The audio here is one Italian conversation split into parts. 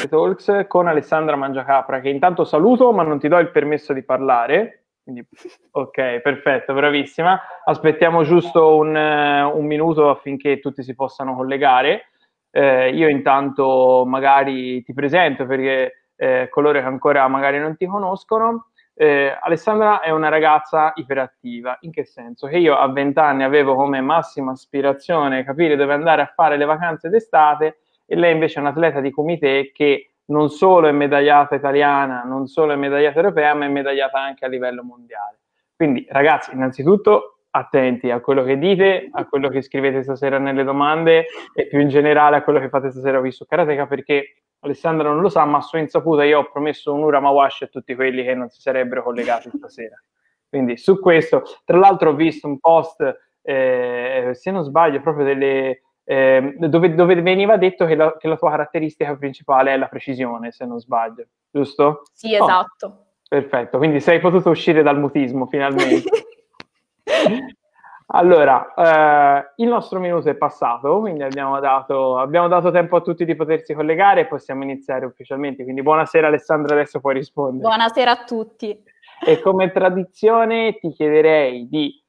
Karate Talks con Alessandra Mangiacapra, che intanto saluto, ma non ti do il permesso di parlare. Quindi, ok, perfetto, bravissima. Aspettiamo giusto un minuto affinché tutti si possano collegare. Io intanto magari ti presento, perché coloro che ancora magari non ti conoscono. Alessandra è una ragazza iperattiva. In che senso? Che io a 20 anni avevo come massima aspirazione capire dove andare a fare le vacanze d'estate, e lei invece è un'atleta di kumite che non solo è medagliata italiana, non solo è medagliata europea, ma è medagliata anche a livello mondiale. Quindi ragazzi, innanzitutto attenti a quello che dite, a quello che scrivete stasera nelle domande e più in generale a quello che fate stasera qui su Karateka, perché Alessandra non lo sa, ma a sua insaputa io ho promesso un Uramawashi a tutti quelli che non si sarebbero collegati stasera. Quindi su questo, tra l'altro ho visto un post, se non sbaglio, proprio delle, dove veniva detto che la tua caratteristica principale è la precisione, se non sbaglio, giusto? Sì, esatto. Oh, perfetto, quindi sei potuto uscire dal mutismo finalmente. Allora, il nostro minuto è passato, quindi abbiamo dato tempo a tutti di potersi collegare e possiamo iniziare ufficialmente. Quindi buonasera Alessandra, adesso puoi rispondere. Buonasera a tutti. E come tradizione ti chiederei di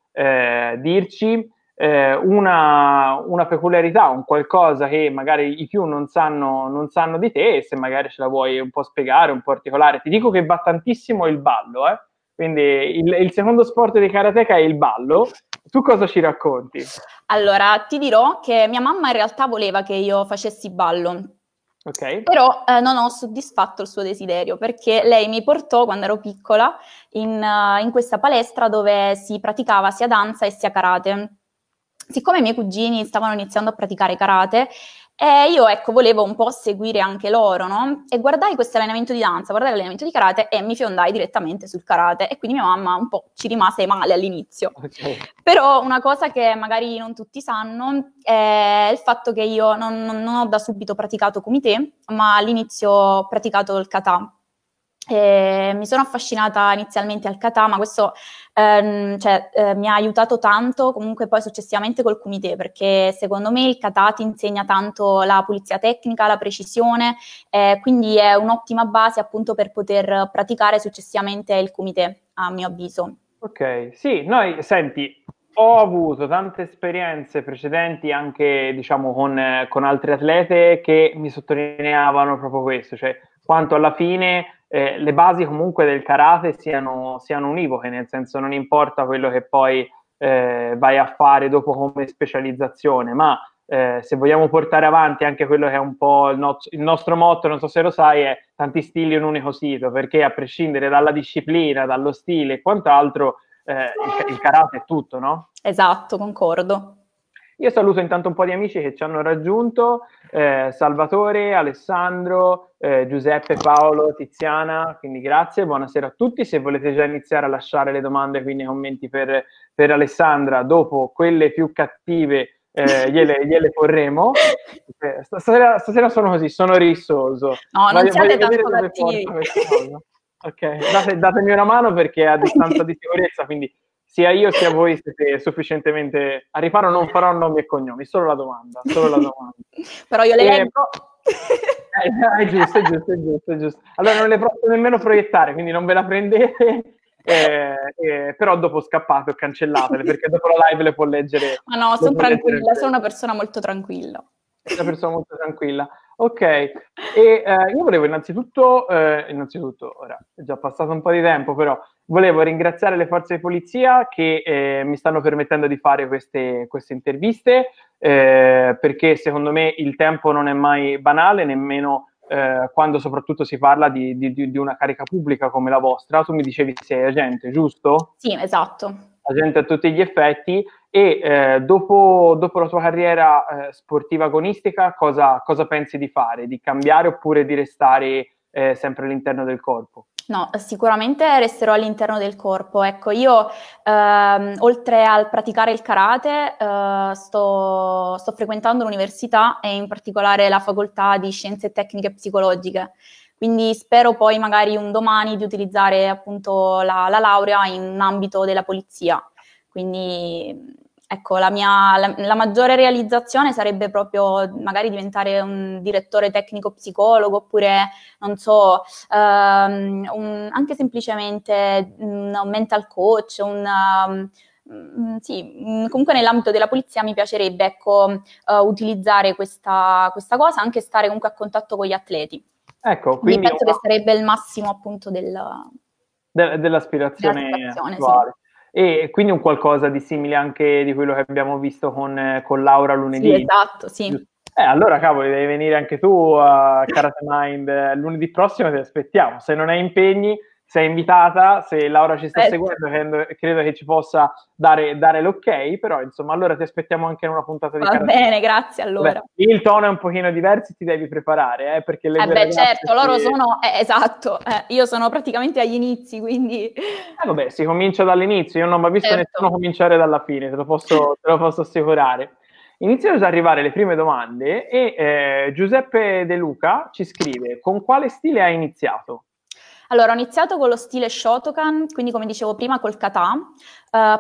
dirci una peculiarità, un qualcosa che magari i più non sanno di te, e se magari ce la vuoi un po' spiegare, un po' articolare. Ti dico che va tantissimo il ballo, eh? Quindi il secondo sport di Karateka è il ballo. Tu cosa ci racconti? Allora, ti dirò che mia mamma in realtà voleva che io facessi ballo. Okay. Però non ho soddisfatto il suo desiderio, perché lei mi portò, quando ero piccola, in questa palestra dove si praticava sia danza e sia karate. Siccome i miei cugini stavano iniziando a praticare karate, io ecco volevo un po' seguire anche loro, no? E guardai questo allenamento di danza, guardai l'allenamento di karate e mi fiondai direttamente sul karate, e quindi mia mamma un po' ci rimase male all'inizio. Okay. Però una cosa che magari non tutti sanno è il fatto che io non ho da subito praticato kumite, ma all'inizio ho praticato il kata. Mi sono affascinata inizialmente al kata, ma questo mi ha aiutato tanto comunque poi successivamente col kumite, perché secondo me il kata ti insegna tanto la pulizia tecnica, la precisione, quindi è un'ottima base appunto per poter praticare successivamente il kumite, a mio avviso. Ok, sì, noi, senti, ho avuto tante esperienze precedenti anche diciamo con altri atlete che mi sottolineavano proprio questo, cioè quanto alla fine le basi comunque del karate siano univoche, nel senso non importa quello che poi vai a fare dopo come specializzazione, ma se vogliamo portare avanti anche quello che è un po' il nostro motto, non so se lo sai, è tanti stili in un unico sito, perché a prescindere dalla disciplina, dallo stile e quant'altro, il karate è tutto, no? Esatto, concordo. Io saluto intanto un po' di amici che ci hanno raggiunto, Salvatore, Alessandro, Giuseppe, Paolo, Tiziana, quindi grazie, buonasera a tutti. Se volete già iniziare a lasciare le domande qui nei commenti per Alessandra, dopo quelle più cattive gliele porremo. Stasera sono così, sono rissoso. No, non siate tanto cattivi. Ok, datemi una mano, perché a distanza di sicurezza, quindi sia io sia voi siete sufficientemente a riparo, non farò nomi e cognomi, solo la domanda. Però io le leggo. È giusto. Allora non le posso nemmeno proiettare, quindi non ve la prendete, però dopo scappate o cancellatele, perché dopo la live le può leggere. Ma no, sono tranquilla, sono una persona molto tranquilla. Ok, e io volevo innanzitutto, ora è già passato un po' di tempo, però volevo ringraziare le forze di polizia che mi stanno permettendo di fare queste interviste, perché secondo me il tempo non è mai banale, nemmeno quando soprattutto si parla di una carica pubblica come la vostra. Tu mi dicevi sei agente, giusto? Sì, esatto. Agente a tutti gli effetti. E dopo la tua carriera sportiva agonistica, cosa pensi di fare? Di cambiare oppure di restare sempre all'interno del corpo? No, sicuramente resterò all'interno del corpo. Ecco, io oltre al praticare il karate sto frequentando l'università, e in particolare la facoltà di scienze tecniche e psicologiche, quindi spero poi magari un domani di utilizzare appunto la laurea in ambito della polizia, quindi Ecco, la maggiore realizzazione sarebbe proprio magari diventare un direttore tecnico-psicologo, oppure, non so, anche semplicemente un mental coach, sì, comunque nell'ambito della polizia mi piacerebbe, ecco, utilizzare questa cosa, anche stare comunque a contatto con gli atleti. Ecco, quindi penso che sarebbe il massimo appunto dell'aspirazione attuale. Sì. E quindi un qualcosa di simile anche di quello che abbiamo visto con Laura lunedì. Sì, esatto, sì. Allora, cavolo, devi venire anche tu a Karatamind lunedì prossimo, ti aspettiamo. Se non hai impegni, sei invitata. Se Laura ci sta seguendo, credo che ci possa dare l'ok, però insomma, allora ti aspettiamo anche in una puntata di Karatamind. Va bene, grazie allora. Beh, il tono è un pochino diverso, ti devi preparare, perché le beh, certo, loro sono... esatto, io sono praticamente agli inizi, quindi... vabbè, si comincia dall'inizio, io non ho mai visto nessuno cominciare dalla fine, te lo posso assicurare. Iniziano ad arrivare le prime domande e Giuseppe De Luca ci scrive: con quale stile hai iniziato? Allora, ho iniziato con lo stile Shotokan, quindi come dicevo prima col kata,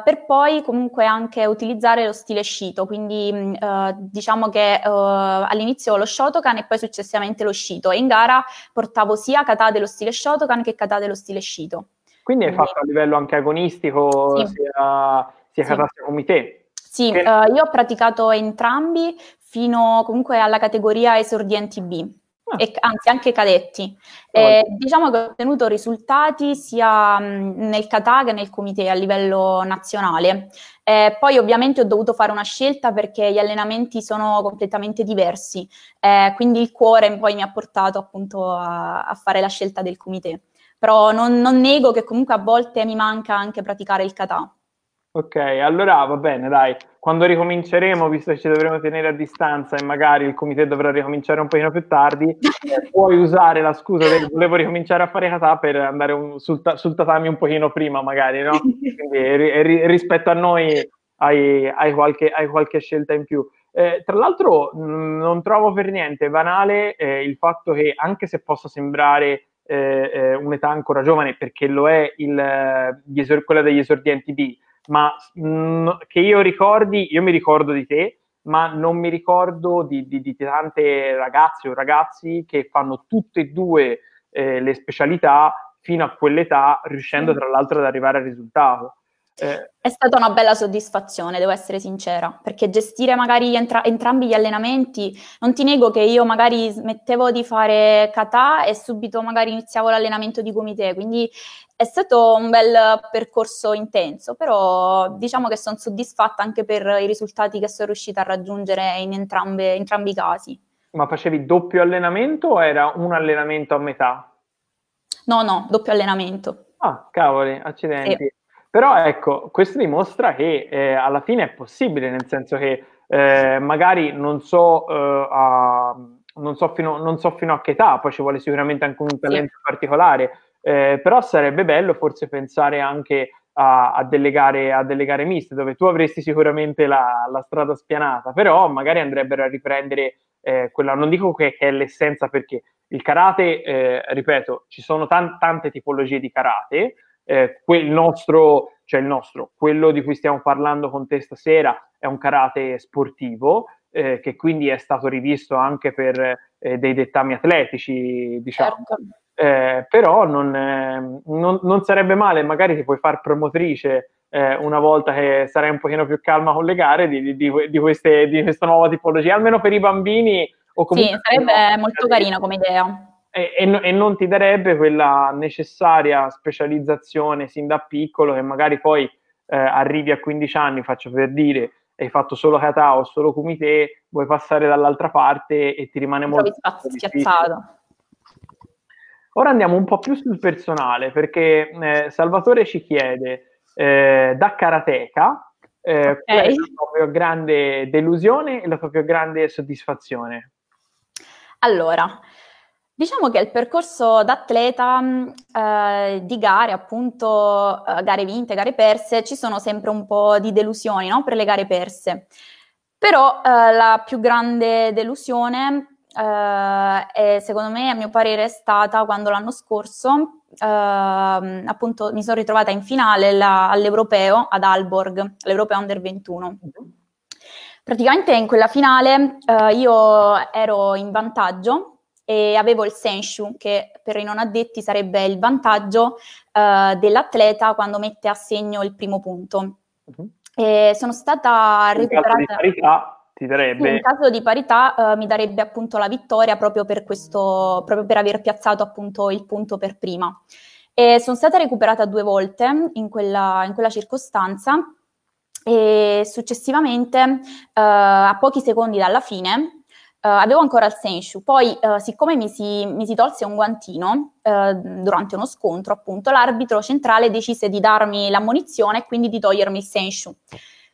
per poi comunque anche utilizzare lo stile Shito, quindi diciamo che all'inizio lo Shotokan e poi successivamente lo Shito, e in gara portavo sia kata dello stile Shotokan che kata dello stile Shito. Quindi hai fatto a livello anche agonistico, sì, sia kata sia kumite? Sì, che... io ho praticato entrambi fino comunque alla categoria esordienti B. E, anzi, anche cadetti. Diciamo che ho ottenuto risultati sia nel kata che nel kumite a livello nazionale. Poi ovviamente ho dovuto fare una scelta perché gli allenamenti sono completamente diversi, quindi il cuore poi mi ha portato appunto a fare la scelta del kumite. Però non nego che comunque a volte mi manca anche praticare il kata. Ok, allora va bene, dai, quando ricominceremo, visto che ci dovremo tenere a distanza e magari il comitato dovrà ricominciare un pochino più tardi, puoi usare la scusa del volevo ricominciare a fare kata per andare sul tatami un pochino prima magari, no? Quindi rispetto a noi hai qualche scelta in più. Tra l'altro non trovo per niente banale il fatto che, anche se possa sembrare un'età ancora giovane, perché lo è quella degli esordienti B, ma che io mi ricordo di te, ma non mi ricordo di tante ragazze o ragazzi che fanno tutte e due le specialità fino a quell'età, riuscendo tra l'altro ad arrivare al risultato. È stata una bella soddisfazione, devo essere sincera, perché gestire magari entrambi gli allenamenti, non ti nego che io magari smettevo di fare kata e subito magari iniziavo l'allenamento di kumite, quindi è stato un bel percorso intenso, però diciamo che sono soddisfatta anche per i risultati che sono riuscita a raggiungere in entrambi i casi. Ma facevi doppio allenamento o era un allenamento a metà? No, doppio allenamento. Ah, cavoli, accidenti. Però ecco, questo dimostra che alla fine è possibile, nel senso che magari non so fino a che età, poi ci vuole sicuramente anche un talento particolare, però sarebbe bello forse pensare anche a delle gare miste, dove tu avresti sicuramente la strada spianata, però magari andrebbero a riprendere quella, non dico che è l'essenza, perché il karate, ripeto, ci sono tante tipologie di karate. Quello di cui stiamo parlando con te stasera è un karate sportivo che quindi è stato rivisto anche per dei dettami atletici, diciamo. Certo. Però non sarebbe male, magari ti puoi far promotrice una volta che sarai un pochino più calma con le gare di questa nuova tipologia, almeno per i bambini. O comunque sì, sarebbe molto carina come idea. E non ti darebbe quella necessaria specializzazione sin da piccolo, che magari poi arrivi a 15 anni, faccio per dire, hai fatto solo kata o solo kumite, vuoi passare dall'altra parte e ti rimane molto schiacciato. Ora andiamo un po' più sul personale, perché Salvatore ci chiede da Karateka qual è la tua più grande delusione e la tua più grande soddisfazione? Allora, diciamo che il percorso d'atleta di gare, appunto, gare vinte, gare perse, ci sono sempre un po' di delusioni, no? Per le gare perse. Però la più grande delusione e secondo me, a mio parere, è stata quando l'anno scorso appunto mi sono ritrovata in finale all'Europeo ad Aalborg, l'Europeo Under 21. Praticamente in quella finale io ero in vantaggio e avevo il senshu, che per i non addetti sarebbe il vantaggio dell'atleta quando mette a segno il primo punto. E sono stata recuperata. In caso di parità mi darebbe appunto la vittoria proprio per questo, proprio per aver piazzato appunto il punto per prima. E sono stata recuperata 2 volte in quella circostanza e successivamente a pochi secondi dalla fine avevo ancora il senshu. Poi siccome mi si tolse un guantino durante uno scontro, appunto l'arbitro centrale decise di darmi l'ammonizione e quindi di togliermi il senshu.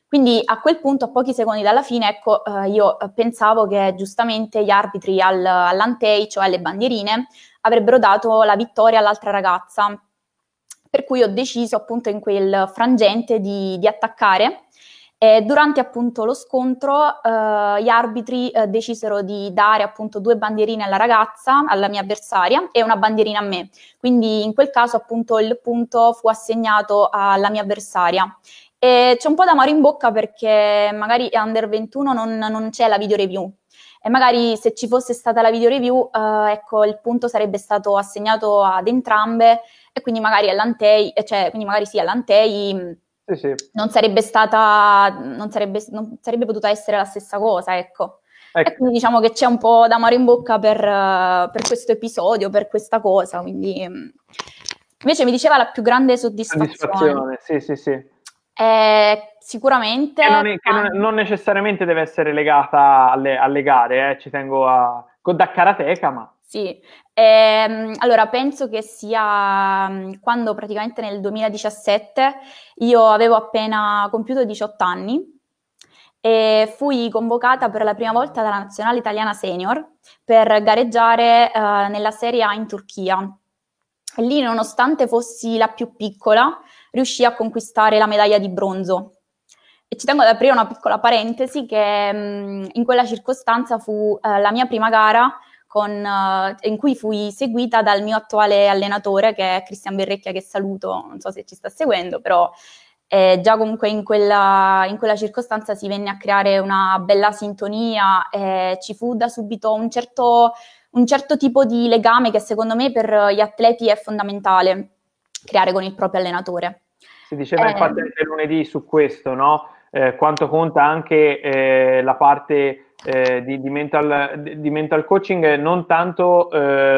Quindi a quel punto, a pochi secondi dalla fine, ecco, io pensavo che giustamente gli arbitri all'antei, cioè alle bandierine, avrebbero dato la vittoria all'altra ragazza. Per cui ho deciso appunto in quel frangente di attaccare. E durante appunto lo scontro gli arbitri decisero di dare appunto 2 bandierine alla ragazza, alla mia avversaria, e 1 bandierina a me. Quindi in quel caso appunto il punto fu assegnato alla mia avversaria. E c'è un po' d'amaro in bocca perché magari Under 21 non c'è la video review e magari se ci fosse stata la video review ecco, il punto sarebbe stato assegnato ad entrambe e quindi magari all'antei, cioè quindi magari sì all'antei sì. Non sarebbe potuta essere la stessa cosa, ecco. Ecco. E quindi diciamo che c'è un po' d'amaro in bocca per questo episodio, per questa cosa, quindi invece mi diceva la più grande soddisfazione. Sì. Sicuramente che non necessariamente deve essere legata alle gare, ci tengo da Karateka, ma sì. Allora penso che sia quando praticamente nel 2017 io avevo appena compiuto 18 anni e fui convocata per la prima volta dalla nazionale italiana senior per gareggiare nella Serie A in Turchia. E lì, nonostante fossi la più piccola, riuscii a conquistare la medaglia di bronzo. E ci tengo ad aprire una piccola parentesi che in quella circostanza fu la mia prima gara in cui fui seguita dal mio attuale allenatore, che è Cristian Berrecchia, che saluto, non so se ci sta seguendo, però già comunque in quella circostanza si venne a creare una bella sintonia, ci fu da subito un certo tipo di legame che secondo me per gli atleti è fondamentale creare con il proprio allenatore. Si diceva infatti anche lunedì su questo, no? Quanto conta anche la parte di mental coaching, non tanto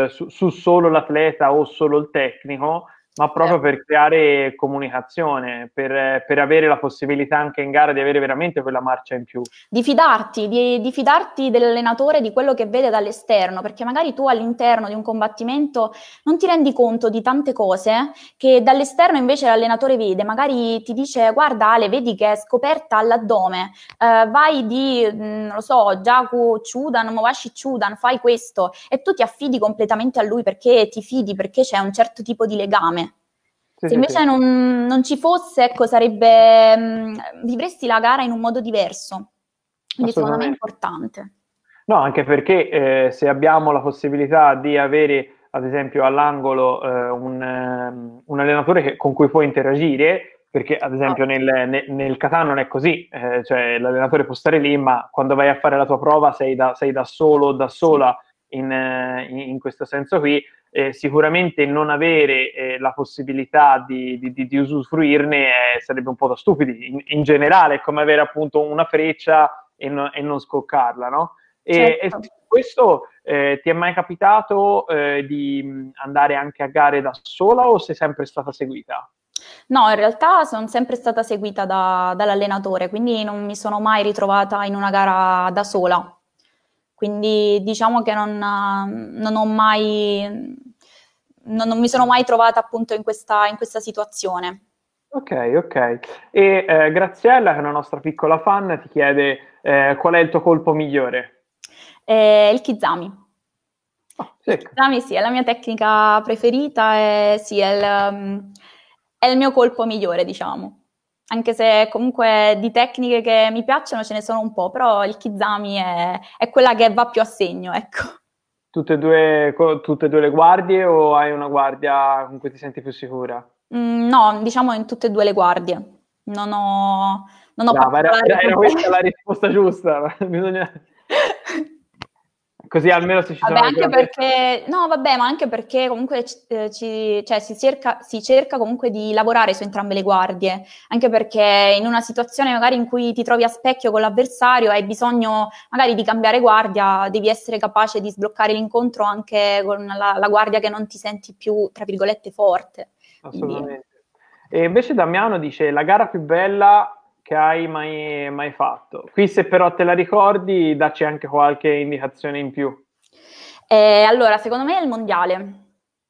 su solo l'atleta o solo il tecnico, ma proprio per creare comunicazione, per avere la possibilità anche in gara di avere veramente quella marcia in più. Di fidarti, di fidarti dell'allenatore, di quello che vede dall'esterno, perché magari tu all'interno di un combattimento non ti rendi conto di tante cose che dall'esterno invece l'allenatore vede. Magari ti dice: guarda Ale, vedi che è scoperta all'addome, vai di, non lo so, jaku chudan, mawashi chudan, fai questo, e tu ti affidi completamente a lui perché ti fidi, perché c'è un certo tipo di legame. Se invece non ci fosse, ecco, sarebbe vivresti la gara in un modo diverso, quindi secondo me è importante. No, anche perché se abbiamo la possibilità di avere, ad esempio, all'angolo un allenatore con cui puoi interagire, perché ad esempio nel kata non è così, cioè l'allenatore può stare lì, ma quando vai a fare la tua prova sei da solo, da sola, in questo senso qui. Sicuramente non avere la possibilità di usufruirne sarebbe un po' da stupidi in generale, è come avere appunto una freccia e non scoccarla, no? Certo. E questo ti è mai capitato di andare anche a gare da sola o sei sempre stata seguita? No, in realtà sono sempre stata seguita dall'allenatore, quindi non mi sono mai ritrovata in una gara da sola. Quindi diciamo che non mi sono mai trovata appunto in questa situazione. Ok. E Graziella, che è una nostra piccola fan, ti chiede qual è il tuo colpo migliore? Il kizami. Oh, sì. Il kizami sì, è la mia tecnica preferita, è il mio colpo migliore, diciamo. anche se comunque di tecniche che mi piacciono ce ne sono un po', però il kizami è quella che va più a segno, ecco. Tutte e due le guardie, o hai una guardia con cui ti senti più sicura? No, diciamo in tutte e due le guardie. Non ho era questa la risposta giusta. Bisogna... Così almeno se ci sono... Anche perché comunque si cerca comunque di lavorare su entrambe le guardie, anche perché in una situazione magari in cui ti trovi a specchio con l'avversario, hai bisogno magari di cambiare guardia, devi essere capace di sbloccare l'incontro anche con la guardia che non ti senti più, tra virgolette, forte. Assolutamente. Quindi... E invece Damiano dice, la gara più bella... che hai mai fatto? Qui, se però te la ricordi, dacci anche qualche indicazione in più. Allora, secondo me è il mondiale.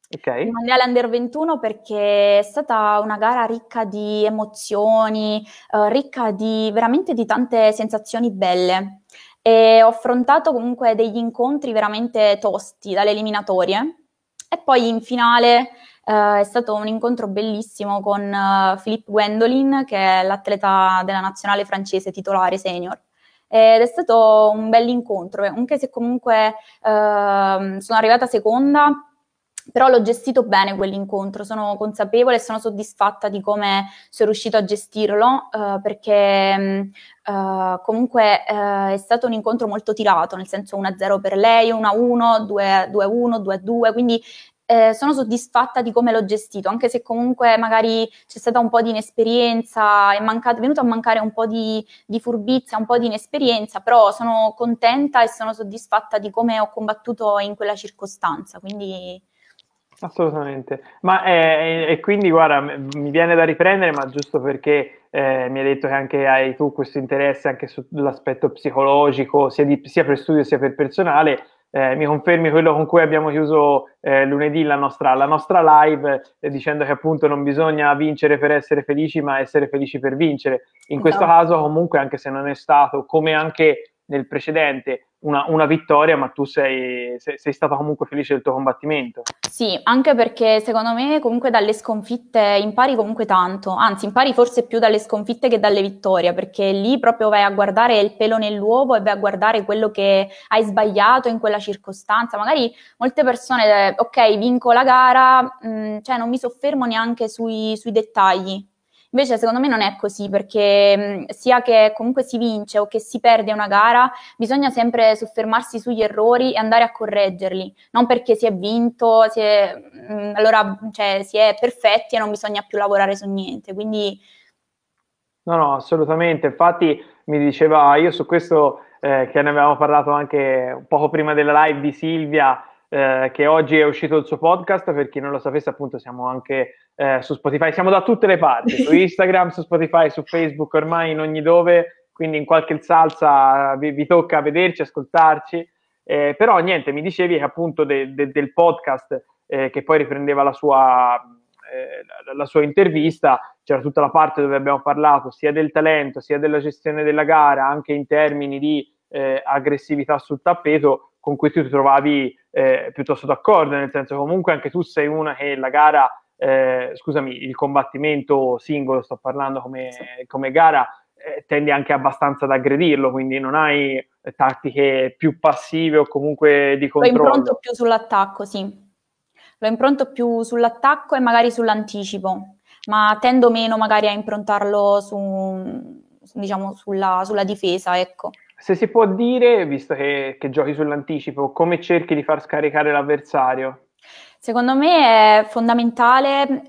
Okay. Il mondiale Under 21, perché è stata una gara ricca di emozioni, ricca di veramente di tante sensazioni belle. E ho affrontato comunque degli incontri veramente tosti, dalle eliminatorie. E poi in finale... è stato un incontro bellissimo con Philippe Gwendoline, che è l'atleta della nazionale francese titolare senior, ed è stato un bell'incontro, anche se comunque sono arrivata seconda, però l'ho gestito bene quell'incontro, sono consapevole e sono soddisfatta di come sono riuscito a gestirlo, perché comunque è stato un incontro molto tirato, nel senso 1-0 per lei, 1-1, 2-1, 2-2, quindi... sono soddisfatta di come l'ho gestito, anche se comunque magari c'è stata un po' di inesperienza, è venuto a mancare un po' di furbizia, un po' di inesperienza, però sono contenta e sono soddisfatta di come ho combattuto in quella circostanza, quindi... Assolutamente, ma quindi guarda, mi viene da riprendere, ma giusto perché mi hai detto che anche hai tu questo interesse anche sull'aspetto psicologico, sia per studio sia per personale. Mi confermi quello con cui abbiamo chiuso lunedì la nostra live, dicendo che appunto non bisogna vincere per essere felici, ma essere felici per vincere. In questo caso comunque, anche se non è stato, come anche nel precedente, una vittoria, ma tu sei stata comunque felice del tuo combattimento. Sì, anche perché secondo me comunque dalle sconfitte impari comunque tanto, anzi impari forse più dalle sconfitte che dalle vittorie, perché lì proprio vai a guardare il pelo nell'uovo e vai a guardare quello che hai sbagliato in quella circostanza. Magari molte persone, ok, vinco la gara, cioè non mi soffermo neanche sui dettagli. Invece secondo me non è così, perché sia che comunque si vince o che si perde una gara, bisogna sempre soffermarsi sugli errori e andare a correggerli, non perché si è vinto, si è perfetti e non bisogna più lavorare su niente, quindi... No, assolutamente, infatti mi diceva, io su questo che ne avevamo parlato anche poco prima della live di Silvia, che oggi è uscito il suo podcast, per chi non lo sapesse appunto siamo anche su Spotify, siamo da tutte le parti, su Instagram, su Spotify, su Facebook, ormai in ogni dove, quindi in qualche salsa vi tocca vederci, ascoltarci, però niente, mi dicevi che appunto del podcast che poi riprendeva la sua intervista, c'era tutta la parte dove abbiamo parlato sia del talento, sia della gestione della gara, anche in termini di aggressività sul tappeto, con cui tu ti trovavi piuttosto d'accordo, nel senso comunque anche tu sei una che la gara, il combattimento singolo, sto parlando come gara, tendi anche abbastanza ad aggredirlo, quindi non hai tattiche più passive o comunque di controllo. Lo impronto più sull'attacco, sì. Lo impronto più sull'attacco e magari sull'anticipo, ma tendo meno magari a improntarlo sulla difesa, ecco. Se si può dire, visto che giochi sull'anticipo, come cerchi di far scaricare l'avversario? Secondo me è fondamentale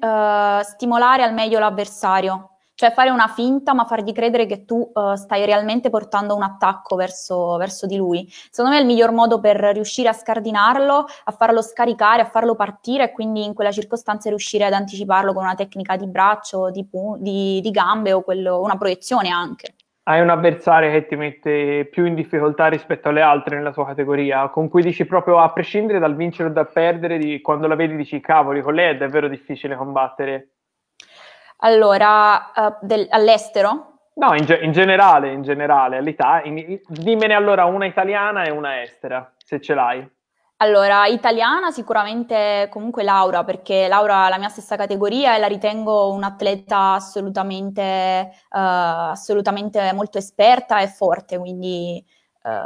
stimolare al meglio l'avversario, cioè fare una finta ma fargli credere che tu stai realmente portando un attacco verso di lui. Secondo me è il miglior modo per riuscire a scardinarlo, a farlo scaricare, a farlo partire e quindi in quella circostanza riuscire ad anticiparlo con una tecnica di braccio, di gambe o una proiezione anche. Hai un avversario che ti mette più in difficoltà rispetto alle altre nella sua categoria, con cui dici proprio, a prescindere dal vincere o dal perdere, quando la vedi dici cavoli, con lei è davvero difficile combattere? Allora, all'estero? No, in generale, dimmene allora una italiana e una estera, se ce l'hai. Allora, italiana sicuramente comunque Laura, perché Laura ha la mia stessa categoria e la ritengo un'atleta assolutamente molto esperta e forte, quindi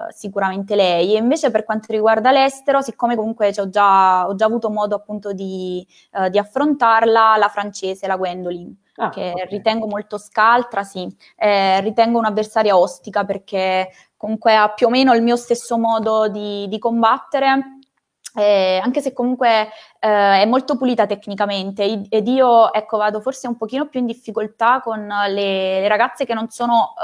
sicuramente lei. E invece per quanto riguarda l'estero, siccome comunque ho già avuto modo appunto di affrontarla, la francese, la Gwendoline. Che okay. Ritengo molto scaltra, sì, ritengo un'avversaria ostica perché comunque ha più o meno il mio stesso modo di combattere, anche se comunque è molto pulita tecnicamente ed io ecco vado forse un pochino più in difficoltà con le ragazze che non sono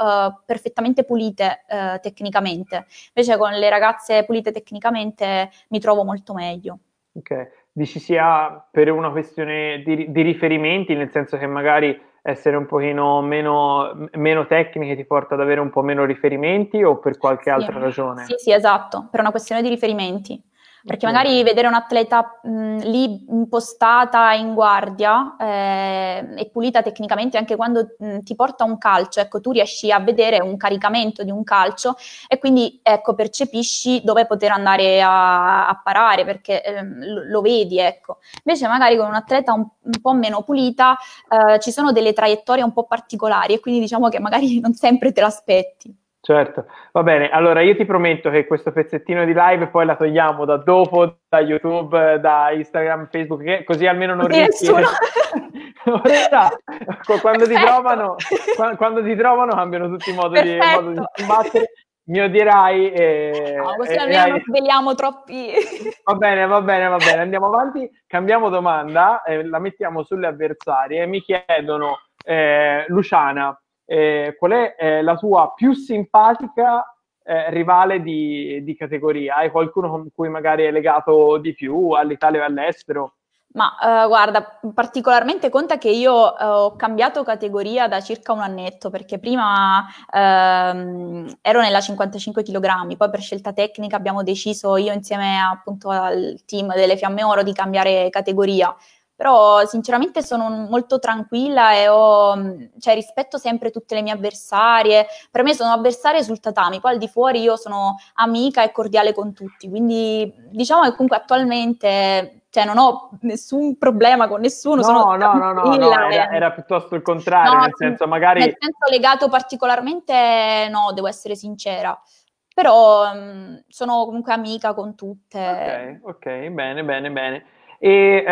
perfettamente pulite tecnicamente, invece con le ragazze pulite tecnicamente mi trovo molto meglio. Ok. Dici sia per una questione di riferimenti, nel senso che magari essere un pochino meno tecniche ti porta ad avere un po' meno riferimenti o per qualche altra ragione? Sì, esatto, per una questione di riferimenti. Perché magari vedere un'atleta lì impostata in guardia e pulita tecnicamente anche quando ti porta un calcio, ecco, tu riesci a vedere un caricamento di un calcio e quindi ecco, percepisci dove poter andare a parare perché lo vedi, ecco. Invece magari con un'atleta un po' meno pulita ci sono delle traiettorie un po' particolari e quindi diciamo che magari non sempre te l'aspetti. Certo, va bene, allora io ti prometto che questo pezzettino di live poi la togliamo da dopo, da YouTube, da Instagram, Facebook, così almeno non rischi. Quando ti trovano cambiano tutti i modi di combattere, mi odierai. Così almeno non svegliamo troppi. Va bene, andiamo avanti, cambiamo domanda, la mettiamo sulle avversarie, mi chiedono Luciana. Qual è la tua più simpatica rivale di categoria? Hai qualcuno con cui magari è legato di più all'Italia o all'estero? Ma guarda, particolarmente conta che io ho cambiato categoria da circa un annetto, perché prima ero nella 55 kg, poi per scelta tecnica abbiamo deciso io insieme appunto al team delle Fiamme Oro di cambiare categoria. Però sinceramente sono molto tranquilla e rispetto sempre tutte le mie avversarie. Per me sono avversarie sul tatami, poi al di fuori io sono amica e cordiale con tutti. Quindi diciamo che comunque attualmente non ho nessun problema con nessuno. Era piuttosto il contrario, Nel senso legato particolarmente, no, devo essere sincera. Però sono comunque amica con tutte. Ok, bene. E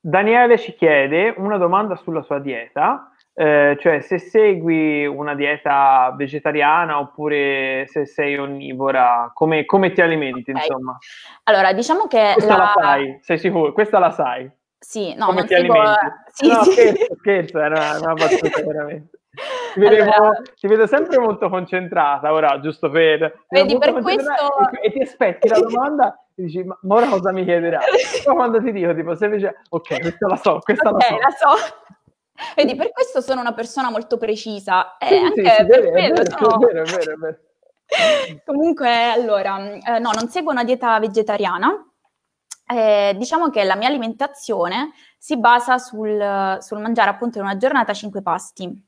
Daniele ci chiede una domanda sulla sua dieta, cioè se segui una dieta vegetariana oppure se sei onnivora, come ti alimenti, okay. Insomma. Allora, diciamo che... Questa la sai, sei sicuro? Questa la sai? Sì, no, come non ti alimenti? Scherzo, era una battuta veramente. Ti vedo sempre molto concentrata ora, giusto per... Vedi, per questo... E ti aspetti la domanda... Dici, ma ora cosa mi chiederà? Ma quando ti dico, tipo, semplicemente, ok, questa la so. Vedi, per questo sono una persona molto precisa. È vero. Comunque, allora, no, non seguo una dieta vegetariana. Diciamo che la mia alimentazione si basa sul mangiare appunto in una giornata 5 pasti.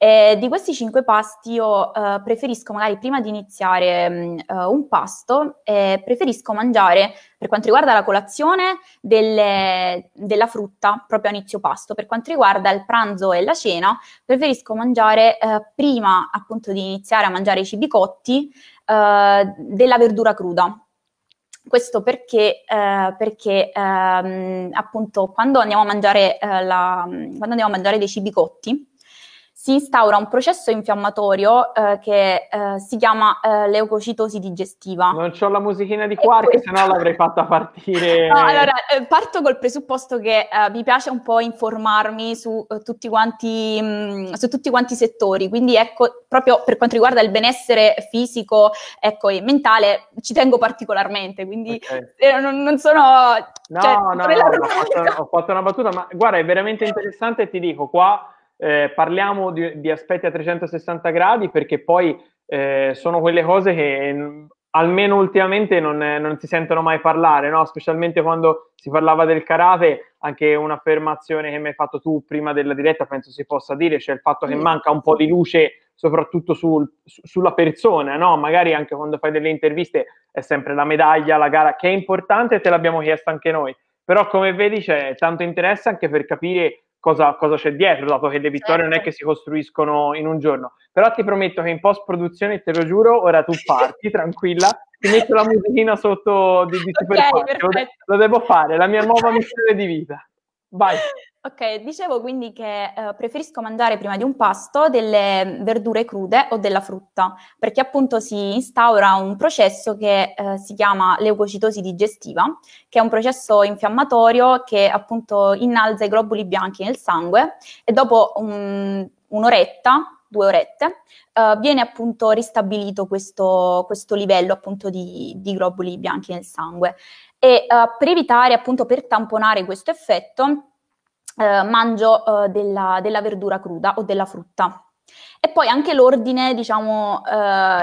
Di questi 5 pasti io preferisco magari prima di iniziare un pasto, preferisco mangiare per quanto riguarda la colazione della frutta proprio a inizio pasto, per quanto riguarda il pranzo e la cena preferisco mangiare prima appunto di iniziare a mangiare i cibi cotti della verdura cruda. Questo perché appunto quando andiamo a mangiare dei cibi cotti si instaura un processo infiammatorio che si chiama leucocitosi digestiva. Non c'ho la musichina di Quark, se no l'avrei fatta partire. No, allora, parto col presupposto che mi piace un po' informarmi su tutti quanti i settori, quindi ecco, proprio per quanto riguarda il benessere fisico e mentale ci tengo particolarmente, quindi okay. Ho fatto una battuta, ma guarda, è veramente interessante e ti dico, qua parliamo di aspetti a 360 gradi perché poi sono quelle cose che almeno ultimamente non si sentono mai parlare, no? Specialmente quando si parlava del karate, anche un'affermazione che mi hai fatto tu prima della diretta penso si possa dire, cioè il fatto che manca un po' di luce soprattutto sulla persona, no? Magari anche quando fai delle interviste è sempre la medaglia, la gara, che è importante e te l'abbiamo chiesta anche noi, però come vedi c'è tanto interesse anche per capire cosa c'è dietro, dato che le vittorie non è che si costruiscono in un giorno. Però ti prometto che in post produzione, te lo giuro, ora tu parti tranquilla, ti metto la musichina sotto di Superfaccio, okay, lo devo fare, la mia nuova missione di vita. Vai. Ok, dicevo quindi che preferisco mangiare prima di un pasto delle verdure crude o della frutta, perché appunto si instaura un processo che si chiama leucocitosi digestiva, che è un processo infiammatorio che appunto innalza i globuli bianchi nel sangue, e dopo un'oretta, 2 orette, viene appunto ristabilito questo livello appunto di globuli bianchi nel sangue. E per evitare, appunto per tamponare questo effetto, mangio della verdura cruda o della frutta. E poi anche l'ordine, diciamo,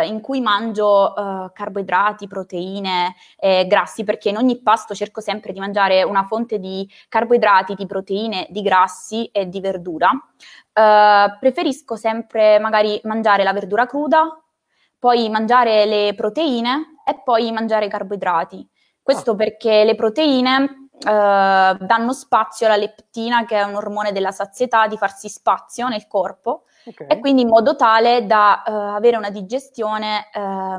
in cui mangio carboidrati, proteine, grassi, perché in ogni pasto cerco sempre di mangiare una fonte di carboidrati, di proteine, di grassi e di verdura. Preferisco sempre magari mangiare la verdura cruda, poi mangiare le proteine e poi mangiare i carboidrati. Questo perché le proteine danno spazio alla leptina, che è un ormone della sazietà, di farsi spazio nel corpo, okay, e quindi in modo tale da avere una digestione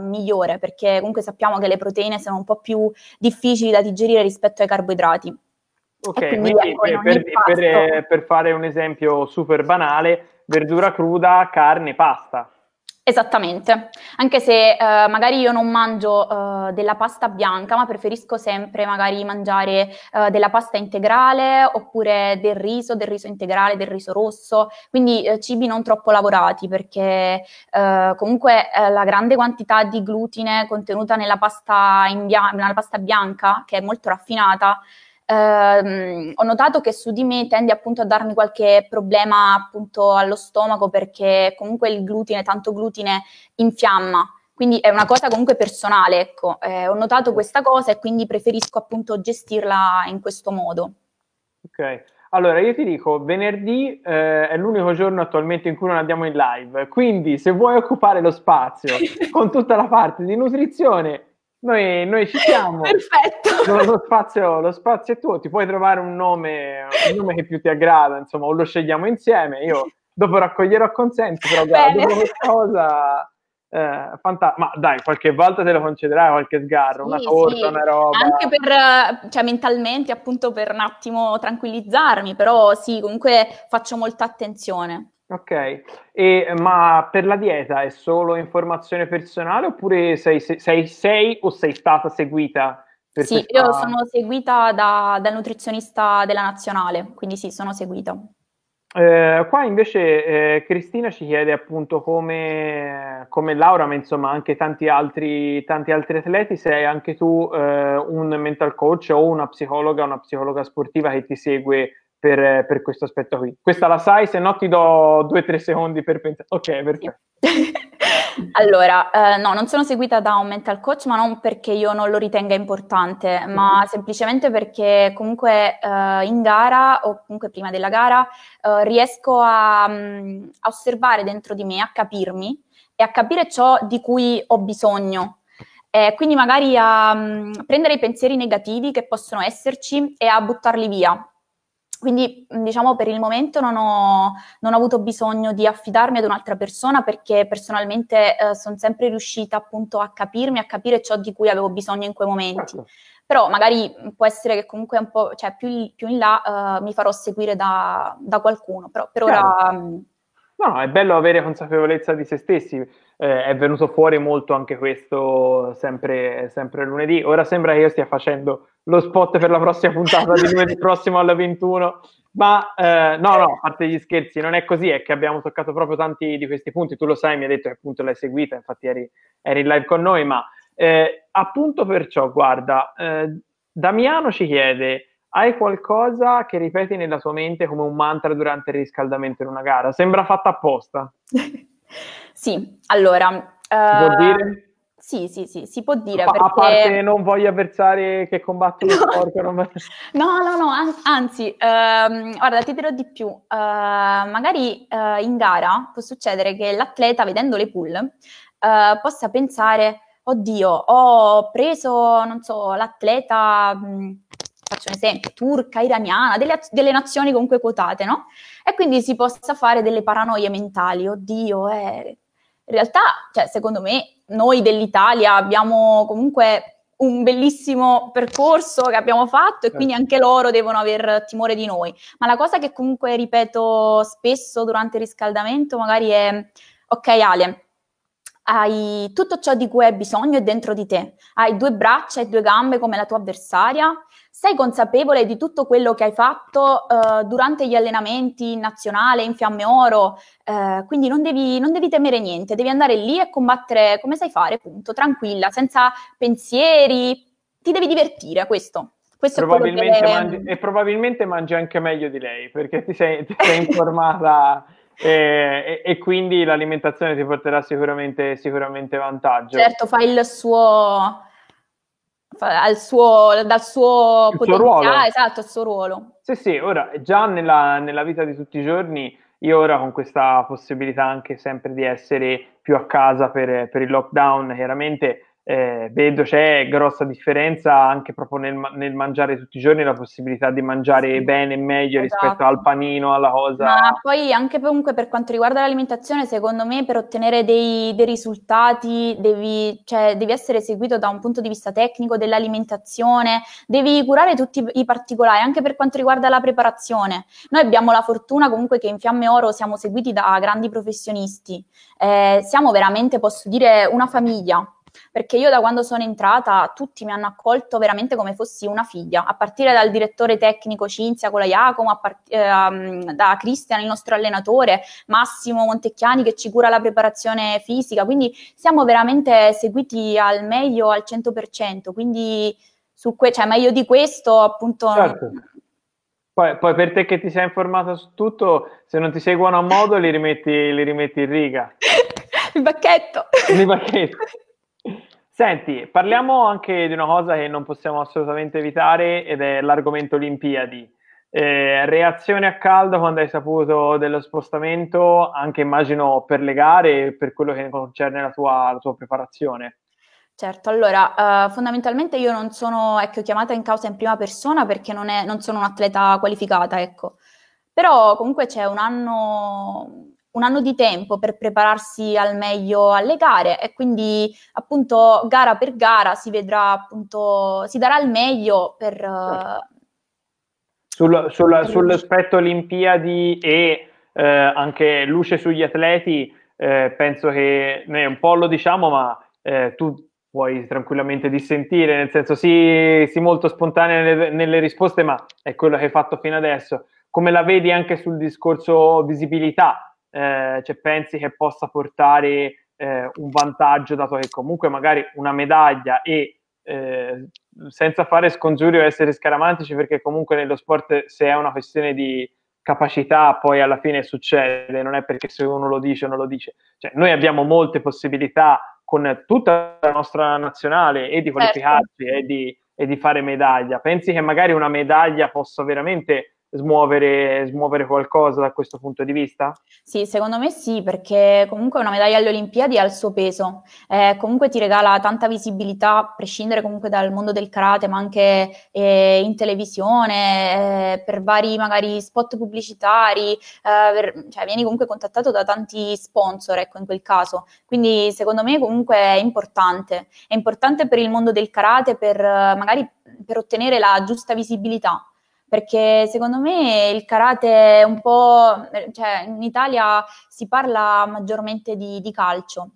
migliore, perché comunque sappiamo che le proteine sono un po' più difficili da digerire rispetto ai carboidrati. Ok, quindi per fare un esempio super banale, verdura cruda, carne, pasta. Esattamente, anche se magari io non mangio della pasta bianca, ma preferisco sempre magari mangiare della pasta integrale, oppure del riso integrale, del riso rosso, quindi cibi non troppo lavorati, perché comunque la grande quantità di glutine contenuta nella pasta bianca, che è molto raffinata, ho notato che su di me tende appunto a darmi qualche problema appunto allo stomaco, perché comunque il glutine, tanto glutine, infiamma, quindi è una cosa comunque personale, ecco, ho notato questa cosa e quindi preferisco appunto gestirla in questo modo. Ok, allora io ti dico, venerdì è l'unico giorno attualmente in cui non andiamo in live, quindi se vuoi occupare lo spazio con tutta la parte di nutrizione, Noi ci siamo. Perfetto. Lo spazio è tuo, ti puoi trovare un nome che più ti aggrada, insomma, o lo scegliamo insieme. Io dopo raccoglierò consenso, però guarda, dopo questa cosa ma dai, qualche volta te lo concederai, qualche sgarro, sì, una torta, sì, una roba. Anche per, cioè, mentalmente appunto per un attimo tranquillizzarmi, però sì, comunque faccio molta attenzione. Ok, ma per la dieta è solo informazione personale, oppure sei stata seguita? Sì, io sono seguita dal nutrizionista della nazionale, quindi sì, sono seguita. Qua invece Cristina ci chiede appunto come Laura, ma insomma anche tanti altri atleti, sei anche tu un mental coach o una psicologa sportiva che ti segue per questo aspetto qui. Questa la sai, se no ti do 2-3 secondi per pensare. Ok, perfetto. Allora, no, non sono seguita da un mental coach, ma non perché io non lo ritenga importante, ma semplicemente perché comunque in gara, o comunque prima della gara, riesco a osservare dentro di me, a capirmi e a capire ciò di cui ho bisogno. Quindi magari a prendere i pensieri negativi che possono esserci e a buttarli via. Quindi, diciamo, per il momento non ho avuto bisogno di affidarmi ad un'altra persona, perché personalmente sono sempre riuscita appunto a capirmi, a capire ciò di cui avevo bisogno in quei momenti. Però magari può essere che comunque un po', cioè, più in là mi farò seguire da qualcuno, però per ora... No, è bello avere consapevolezza di se stessi, è venuto fuori molto anche questo sempre lunedì. Ora sembra che io stia facendo lo spot per la prossima puntata di lunedì prossimo alle 21, ma no, a parte gli scherzi, non è così, è che abbiamo toccato proprio tanti di questi punti, tu lo sai, mi hai detto che appunto l'hai seguita, infatti eri in live con noi, ma appunto perciò, guarda, Damiano ci chiede: hai qualcosa che ripeti nella tua mente come un mantra durante il riscaldamento in una gara? Sembra fatta apposta. Sì, allora... Si può dire? Sì, si può dire. Ma perché... A parte non voglio avversare che combattono il porco. No, anzi, guarda, ti dirò di più. Magari in gara può succedere che l'atleta, vedendo le pull, possa pensare, oddio, ho preso, non so, l'atleta... faccio un esempio, turca, iraniana, delle nazioni comunque quotate, no? E quindi si possa fare delle paranoie mentali, oddio. In realtà, cioè, secondo me, noi dell'Italia abbiamo comunque un bellissimo percorso che abbiamo fatto e quindi anche loro devono aver timore di noi. Ma la cosa che comunque ripeto spesso durante il riscaldamento magari è, ok Ale, hai tutto ciò di cui hai bisogno è dentro di te, hai 2 braccia e 2 gambe come la tua avversaria, sei consapevole di tutto quello che hai fatto durante gli allenamenti in nazionale, in Fiamme Oro, quindi non devi temere niente, devi andare lì e combattere come sai fare, appunto, tranquilla, senza pensieri, ti devi divertire, questo probabilmente è quello che... E probabilmente mangi anche meglio di lei, perché ti sei informata... E quindi l'alimentazione ti porterà sicuramente vantaggio. Certo, fa il suo ruolo. Sì, ora già nella vita di tutti i giorni, io ora con questa possibilità anche sempre di essere più a casa per il lockdown, chiaramente vedo c'è grossa differenza anche proprio nel mangiare tutti i giorni, la possibilità di mangiare bene e meglio, esatto, rispetto al panino, alla cosa. Ma poi anche comunque per quanto riguarda l'alimentazione, secondo me per ottenere dei risultati devi essere seguito da un punto di vista tecnico dell'alimentazione, devi curare tutti i particolari, anche per quanto riguarda la preparazione. Noi abbiamo la fortuna comunque che in Fiamme Oro siamo seguiti da grandi professionisti, siamo veramente, posso dire, una famiglia. Perché io da quando sono entrata tutti mi hanno accolto veramente come fossi una figlia, a partire dal direttore tecnico Cinzia Colaiacomo, da Cristian, il nostro allenatore, Massimo Montecchiani che ci cura la preparazione fisica, quindi siamo veramente seguiti al meglio, al 100%, quindi meglio di questo appunto... Certo. Poi per te che ti sei informata su tutto, se non ti seguono a modo li rimetti in riga. Il bacchetto. Senti, parliamo anche di una cosa che non possiamo assolutamente evitare ed è l'argomento Olimpiadi. Reazione a caldo quando hai saputo dello spostamento, anche immagino per le gare e per quello che concerne la tua preparazione. Certo, allora fondamentalmente io non sono chiamata in causa in prima persona perché non sono un'atleta qualificata, ecco. Però comunque c'è un anno di tempo per prepararsi al meglio alle gare e quindi appunto gara per gara si vedrà, appunto si darà il meglio per... Sull'aspetto Olimpiadi e anche luce sugli atleti, penso che noi un po' lo diciamo, ma tu puoi tranquillamente dissentire, nel senso sì molto spontanea nelle risposte, ma è quello che hai fatto fino adesso. Come la vedi anche sul discorso visibilità? Cioè pensi che possa portare un vantaggio, dato che comunque magari una medaglia e senza fare scongiuri o essere scaramantici, perché comunque nello sport, se è una questione di capacità, poi alla fine succede, non è perché se uno lo dice o non lo dice, cioè noi abbiamo molte possibilità con tutta la nostra nazionale e di qualificarsi, certo, e di fare medaglia. Pensi che magari una medaglia possa veramente smuovere qualcosa da questo punto di vista? Sì, secondo me sì, perché comunque una medaglia alle Olimpiadi ha il suo peso, comunque ti regala tanta visibilità, a prescindere comunque dal mondo del karate, ma anche in televisione, per vari magari spot pubblicitari, cioè vieni comunque contattato da tanti sponsor, ecco, in quel caso, quindi secondo me comunque è importante per il mondo del karate, per magari per ottenere la giusta visibilità. Perché secondo me il karate è un po', cioè in Italia si parla maggiormente di calcio,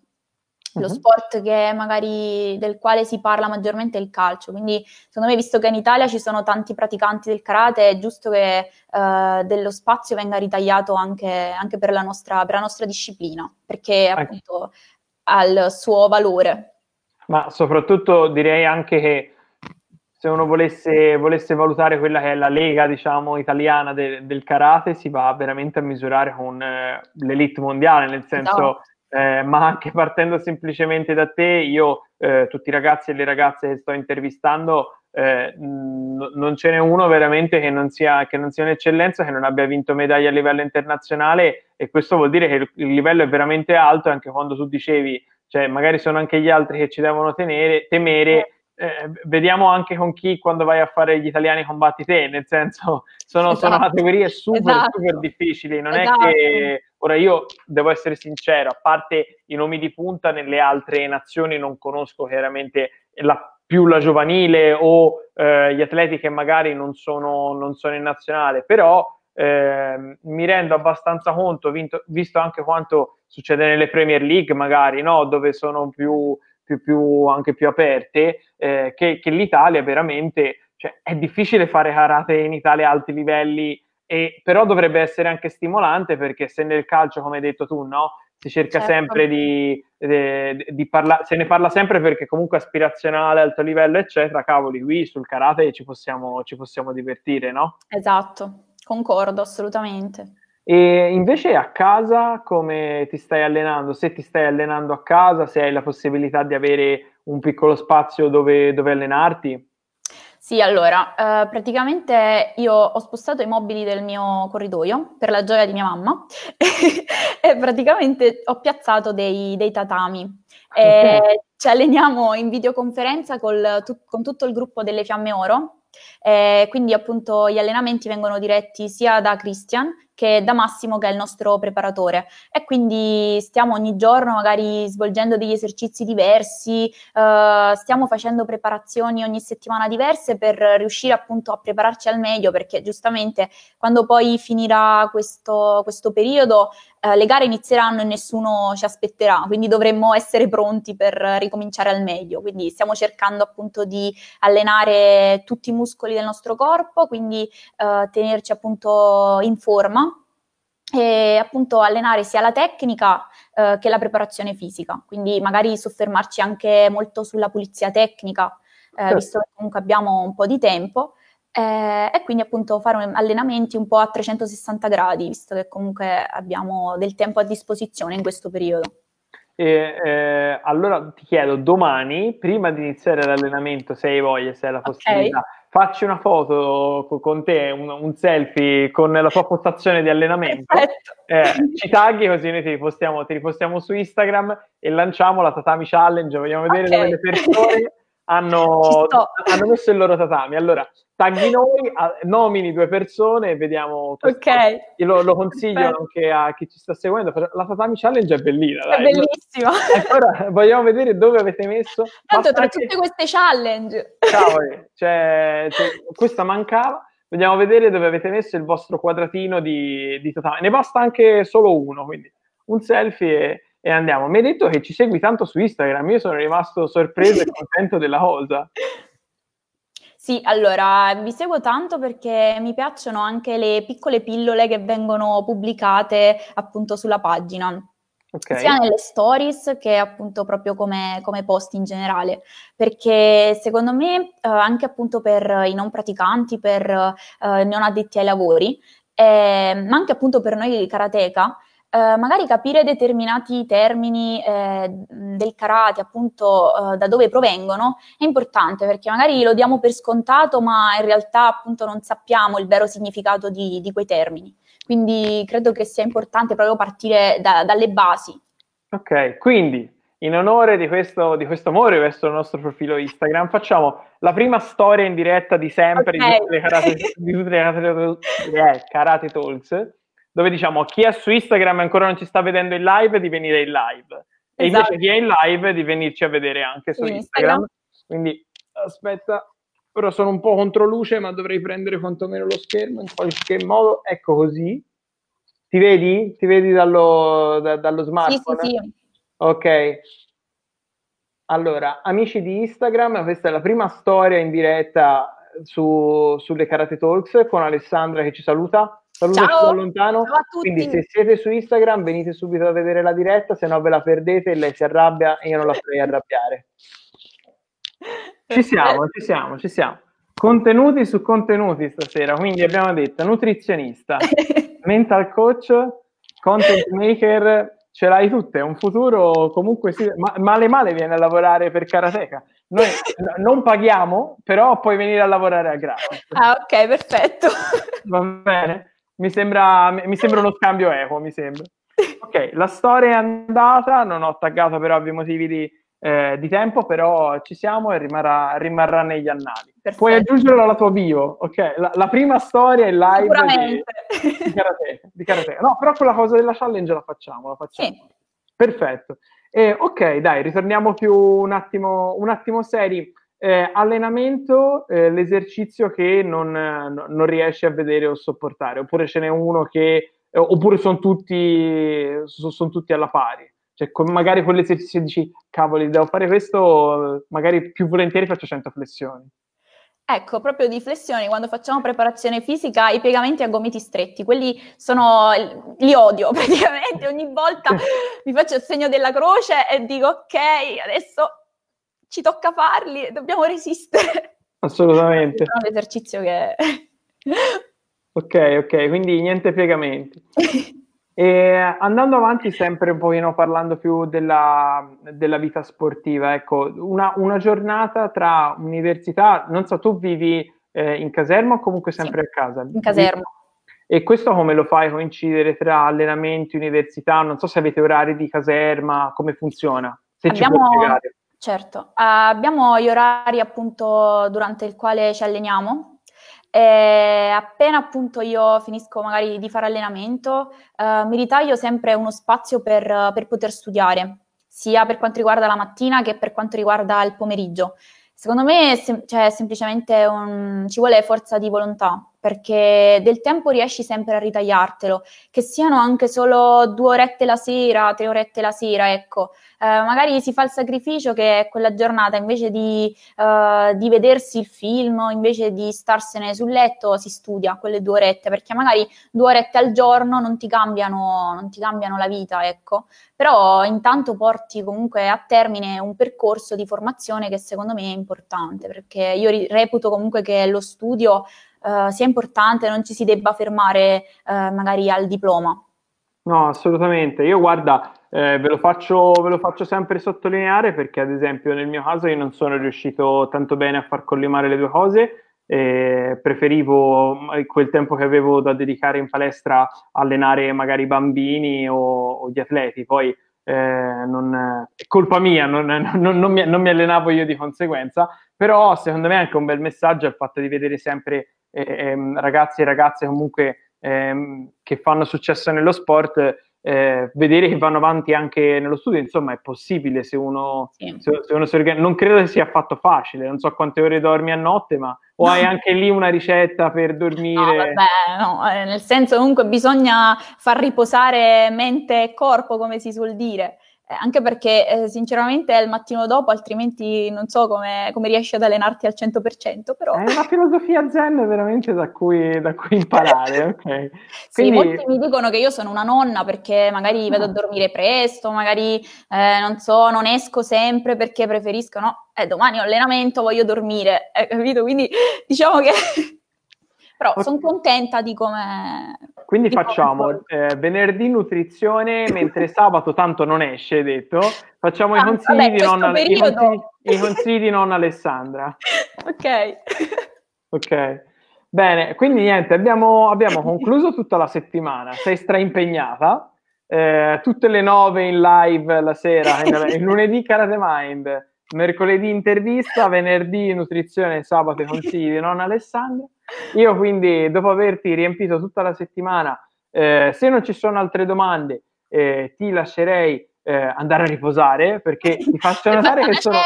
lo sport che magari del quale si parla maggiormente è il calcio, quindi secondo me, visto che in Italia ci sono tanti praticanti del karate, è giusto che dello spazio venga ritagliato anche per la nostra disciplina, perché appunto ha il suo valore. Ma soprattutto direi anche che se uno volesse valutare quella che è la lega, diciamo, italiana del karate, si va veramente a misurare con l'elite mondiale, nel senso ma anche partendo semplicemente da te, io tutti i ragazzi e le ragazze che sto intervistando, non ce n'è uno veramente che non sia un'eccellenza, che non abbia vinto medaglie a livello internazionale, e questo vuol dire che il livello è veramente alto. Anche quando tu dicevi, cioè, magari sono anche gli altri che ci devono temere, vediamo anche con chi, quando vai a fare gli italiani, combatti te, nel senso sono categorie super, super difficili, non è che... Ora, io devo essere sincero, a parte i nomi di punta, nelle altre nazioni non conosco chiaramente la giovanile o gli atleti che magari non sono in nazionale, però mi rendo abbastanza conto, visto anche quanto succede nelle Premier League, magari, no? Dove sono più aperte, che l'Italia veramente, cioè, è difficile fare karate in Italia a alti livelli, però dovrebbe essere anche stimolante, perché se nel calcio, come hai detto tu, no? Si cerca sempre di parlare, se ne parla sempre perché comunque aspirazionale, alto livello, eccetera. Cavoli, qui sul karate ci possiamo divertire, no? Esatto, concordo assolutamente. E invece a casa come ti stai allenando? Se ti stai allenando a casa, se hai la possibilità di avere un piccolo spazio dove allenarti? Sì, allora, praticamente io ho spostato i mobili del mio corridoio per la gioia di mia mamma e praticamente ho piazzato dei tatami. Ci alleniamo in videoconferenza con tutto il gruppo delle Fiamme Oro, quindi appunto gli allenamenti vengono diretti sia da Cristian che da Massimo, che è il nostro preparatore, e quindi stiamo ogni giorno magari svolgendo degli esercizi diversi, stiamo facendo preparazioni ogni settimana diverse per riuscire appunto a prepararci al meglio, perché giustamente quando poi finirà questo periodo le gare inizieranno e nessuno ci aspetterà, quindi dovremmo essere pronti per ricominciare al meglio. Quindi stiamo cercando appunto di allenare tutti i muscoli del nostro corpo, quindi tenerci appunto in forma, e appunto allenare sia la tecnica che la preparazione fisica, quindi magari soffermarci anche molto sulla pulizia tecnica, visto che comunque abbiamo un po' di tempo, e quindi appunto fare allenamenti un po' a 360 gradi, visto che comunque abbiamo del tempo a disposizione in questo periodo. Allora ti chiedo, domani, prima di iniziare l'allenamento, se hai voglia, se hai la possibilità, facci una foto con te, un selfie con la tua postazione di allenamento, ci taghi, così noi ti ripostiamo su Instagram e lanciamo la Tatami Challenge. Vogliamo vedere dove le persone hanno messo il loro tatami. Allora tagli noi, nomini due persone e vediamo. Io lo consiglio anche a chi ci sta seguendo. La Tatami Challenge è bellina, dai. È bellissima. Allora, vogliamo vedere dove avete messo. Tanto tra tutte queste challenge, questa mancava. Vogliamo vedere dove avete messo il vostro quadratino di tatami. Ne basta anche solo uno, quindi un selfie e andiamo. Mi hai detto che ci segui tanto su Instagram, io sono rimasto sorpreso e contento della cosa. Sì, allora, vi seguo tanto perché mi piacciono anche le piccole pillole che vengono pubblicate appunto sulla pagina, sia nelle stories che appunto proprio come post in generale, perché secondo me anche appunto per i non praticanti, per non addetti ai lavori, ma anche appunto per noi karateka, magari capire determinati termini del karate, appunto da dove provengono, è importante, perché magari lo diamo per scontato, ma in realtà appunto non sappiamo il vero significato di quei termini. Quindi credo che sia importante proprio partire dalle basi. Ok, quindi in onore di questo amore verso il nostro profilo Instagram, facciamo la prima storia in diretta di sempre di tutte le Karate Talks, dove diciamo chi è su Instagram e ancora non ci sta vedendo in live di venire in live, e invece chi è in live di venirci a vedere anche su Instagram. Quindi aspetta, ora sono un po' controluce, ma dovrei prendere quantomeno lo schermo in qualche modo, ecco, così ti vedi? Ti vedi dallo smartphone? Sì. Ok, allora amici di Instagram, questa è la prima storia in diretta sulle Karate Talks con Alessandra che ci saluta. Ciao da lontano. Ciao a tutti. Quindi se siete su Instagram venite subito a vedere la diretta, se no ve la perdete e lei si arrabbia e io non la farei arrabbiare. Ci siamo. Contenuti su contenuti stasera, quindi abbiamo detto nutrizionista, mental coach, content maker, ce l'hai tutte, è un futuro comunque sì, male male viene a lavorare per Karateka. Noi non paghiamo, però puoi venire a lavorare a gratis. Ah, ok, perfetto. Va bene, mi sembra uno scambio equo, mi sembra. Ok, la storia è andata, non ho taggato per ovvi motivi di tempo, però ci siamo e rimarrà negli annali. Perfetto. Puoi aggiungerlo alla tua bio, ok? La prima storia è live di Karateka. No, però quella cosa della challenge la facciamo. Sì. Perfetto. Ok, dai, ritorniamo più un attimo seri. Allenamento, l'esercizio che non riesci a vedere o sopportare, oppure ce n'è uno che... oppure sono tutti alla pari. Cioè, magari con l'esercizio dici, cavoli, devo fare questo, magari più volentieri faccio 100 flessioni. Ecco, proprio di flessioni, quando facciamo preparazione fisica, i piegamenti a gomiti stretti, quelli sono, li odio praticamente, ogni volta mi faccio il segno della croce e dico, ok, adesso ci tocca farli, dobbiamo resistere. Assolutamente. È un esercizio che... Ok, quindi niente piegamenti. E andando avanti sempre un pochino parlando più della vita sportiva, ecco, una giornata tra università, non so, tu vivi in caserma o comunque sempre a casa? In caserma. E questo come lo fai coincidere tra allenamenti, università? Non so se avete orari di caserma, come funziona? Se abbiamo... ci puoi spiegare. Certo, abbiamo gli orari appunto durante il quale ci alleniamo. E appena appunto io finisco magari di fare allenamento, mi ritaglio sempre uno spazio per poter studiare, sia per quanto riguarda la mattina che per quanto riguarda il pomeriggio. Secondo me semplicemente ci vuole forza di volontà, perché del tempo riesci sempre a ritagliartelo, che siano anche solo 2 orette la sera, 3 orette la sera, ecco. Magari si fa il sacrificio che quella giornata, invece di vedersi il film, invece di starsene sul letto, si studia quelle 2 orette, perché magari 2 orette al giorno non ti cambiano la vita, ecco. Però intanto porti comunque a termine un percorso di formazione che secondo me è importante, perché io reputo comunque che lo studio sia importante, non ci si debba fermare magari al diploma. No, assolutamente. Io guarda, ve lo faccio sempre sottolineare, perché ad esempio nel mio caso io non sono riuscito tanto bene a far collimare le due cose, preferivo quel tempo che avevo da dedicare in palestra allenare magari bambini o gli atleti, poi è colpa mia, non mi allenavo io di conseguenza, però secondo me è anche un bel messaggio il fatto di vedere sempre ragazzi e ragazze comunque che fanno successo nello sport, vedere che vanno avanti anche nello studio, insomma è possibile se uno si organizza. Non credo che sia affatto facile, non so quante ore dormi a notte, ma o no. Hai anche lì una ricetta per dormire? No, vabbè, no, nel senso comunque bisogna far riposare mente e corpo, come si suol dire. Anche perché sinceramente è il mattino dopo, altrimenti non so come riesci ad allenarti al 100%, però... È una filosofia zen veramente da cui imparare, ok? Quindi... Sì, molti mi dicono che io sono una nonna perché magari vado a dormire presto, magari non esco sempre perché preferisco, no, domani ho allenamento, voglio dormire, capito? Quindi diciamo che... Però okay. Sono contenta di come... Quindi facciamo venerdì nutrizione, mentre sabato tanto non esce, hai detto. Facciamo i consigli di nonna Alessandra. Ok. Bene, quindi niente, abbiamo concluso tutta la settimana. Sei straimpegnata. Tutte le 9 in live la sera, il lunedì Caratamind, mercoledì intervista, venerdì nutrizione, sabato i consigli di nonna Alessandra. Io quindi, dopo averti riempito tutta la settimana, se non ci sono altre domande, ti lascerei andare a riposare, perché ti faccio notare che sono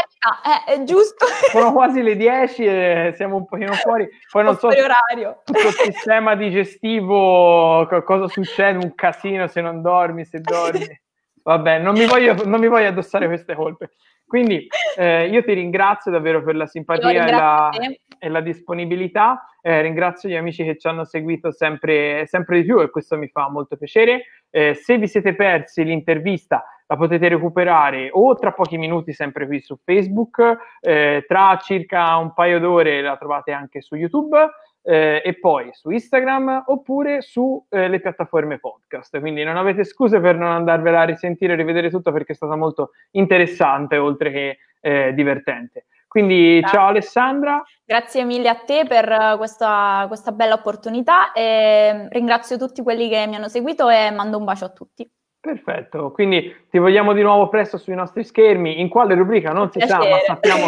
quasi le 10 e siamo un pochino fuori. Poi non so tutto il sistema digestivo, cosa succede, un casino se non dormi, se dormi. Vabbè, non mi voglio addossare queste colpe. Quindi io ti ringrazio davvero per la simpatia e la disponibilità. Ringrazio gli amici che ci hanno seguito sempre di più e questo mi fa molto piacere. Se vi siete persi l'intervista, la potete recuperare o tra pochi minuti sempre qui su Facebook, tra circa un paio d'ore la trovate anche su YouTube, e poi su Instagram oppure su le piattaforme podcast. Quindi non avete scuse per non andarvela a risentire e rivedere tutto, perché è stata molto interessante oltre che divertente. Quindi ciao Alessandra. Grazie mille a te per questa bella opportunità, e ringrazio tutti quelli che mi hanno seguito e mando un bacio a tutti. Perfetto, quindi ti vogliamo di nuovo presto sui nostri schermi, in quale rubrica non si sa, ma sappiamo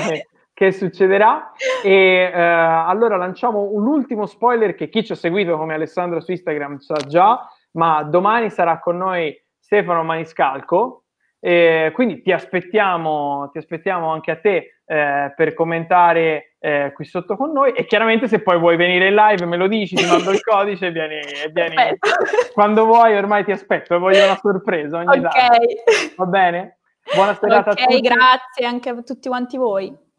che succederà. E allora lanciamo l'ultimo spoiler che chi ci ha seguito come Alessandra su Instagram sa già, ma domani sarà con noi Stefano Maniscalco. Quindi ti aspettiamo anche a te per commentare qui sotto con noi, e chiaramente se poi vuoi venire in live me lo dici, ti mando il codice e vieni quando vuoi. Ormai ti aspetto e voglio una sorpresa ogni tanto. Va bene? Buona serata a tutti. Grazie anche a tutti quanti voi.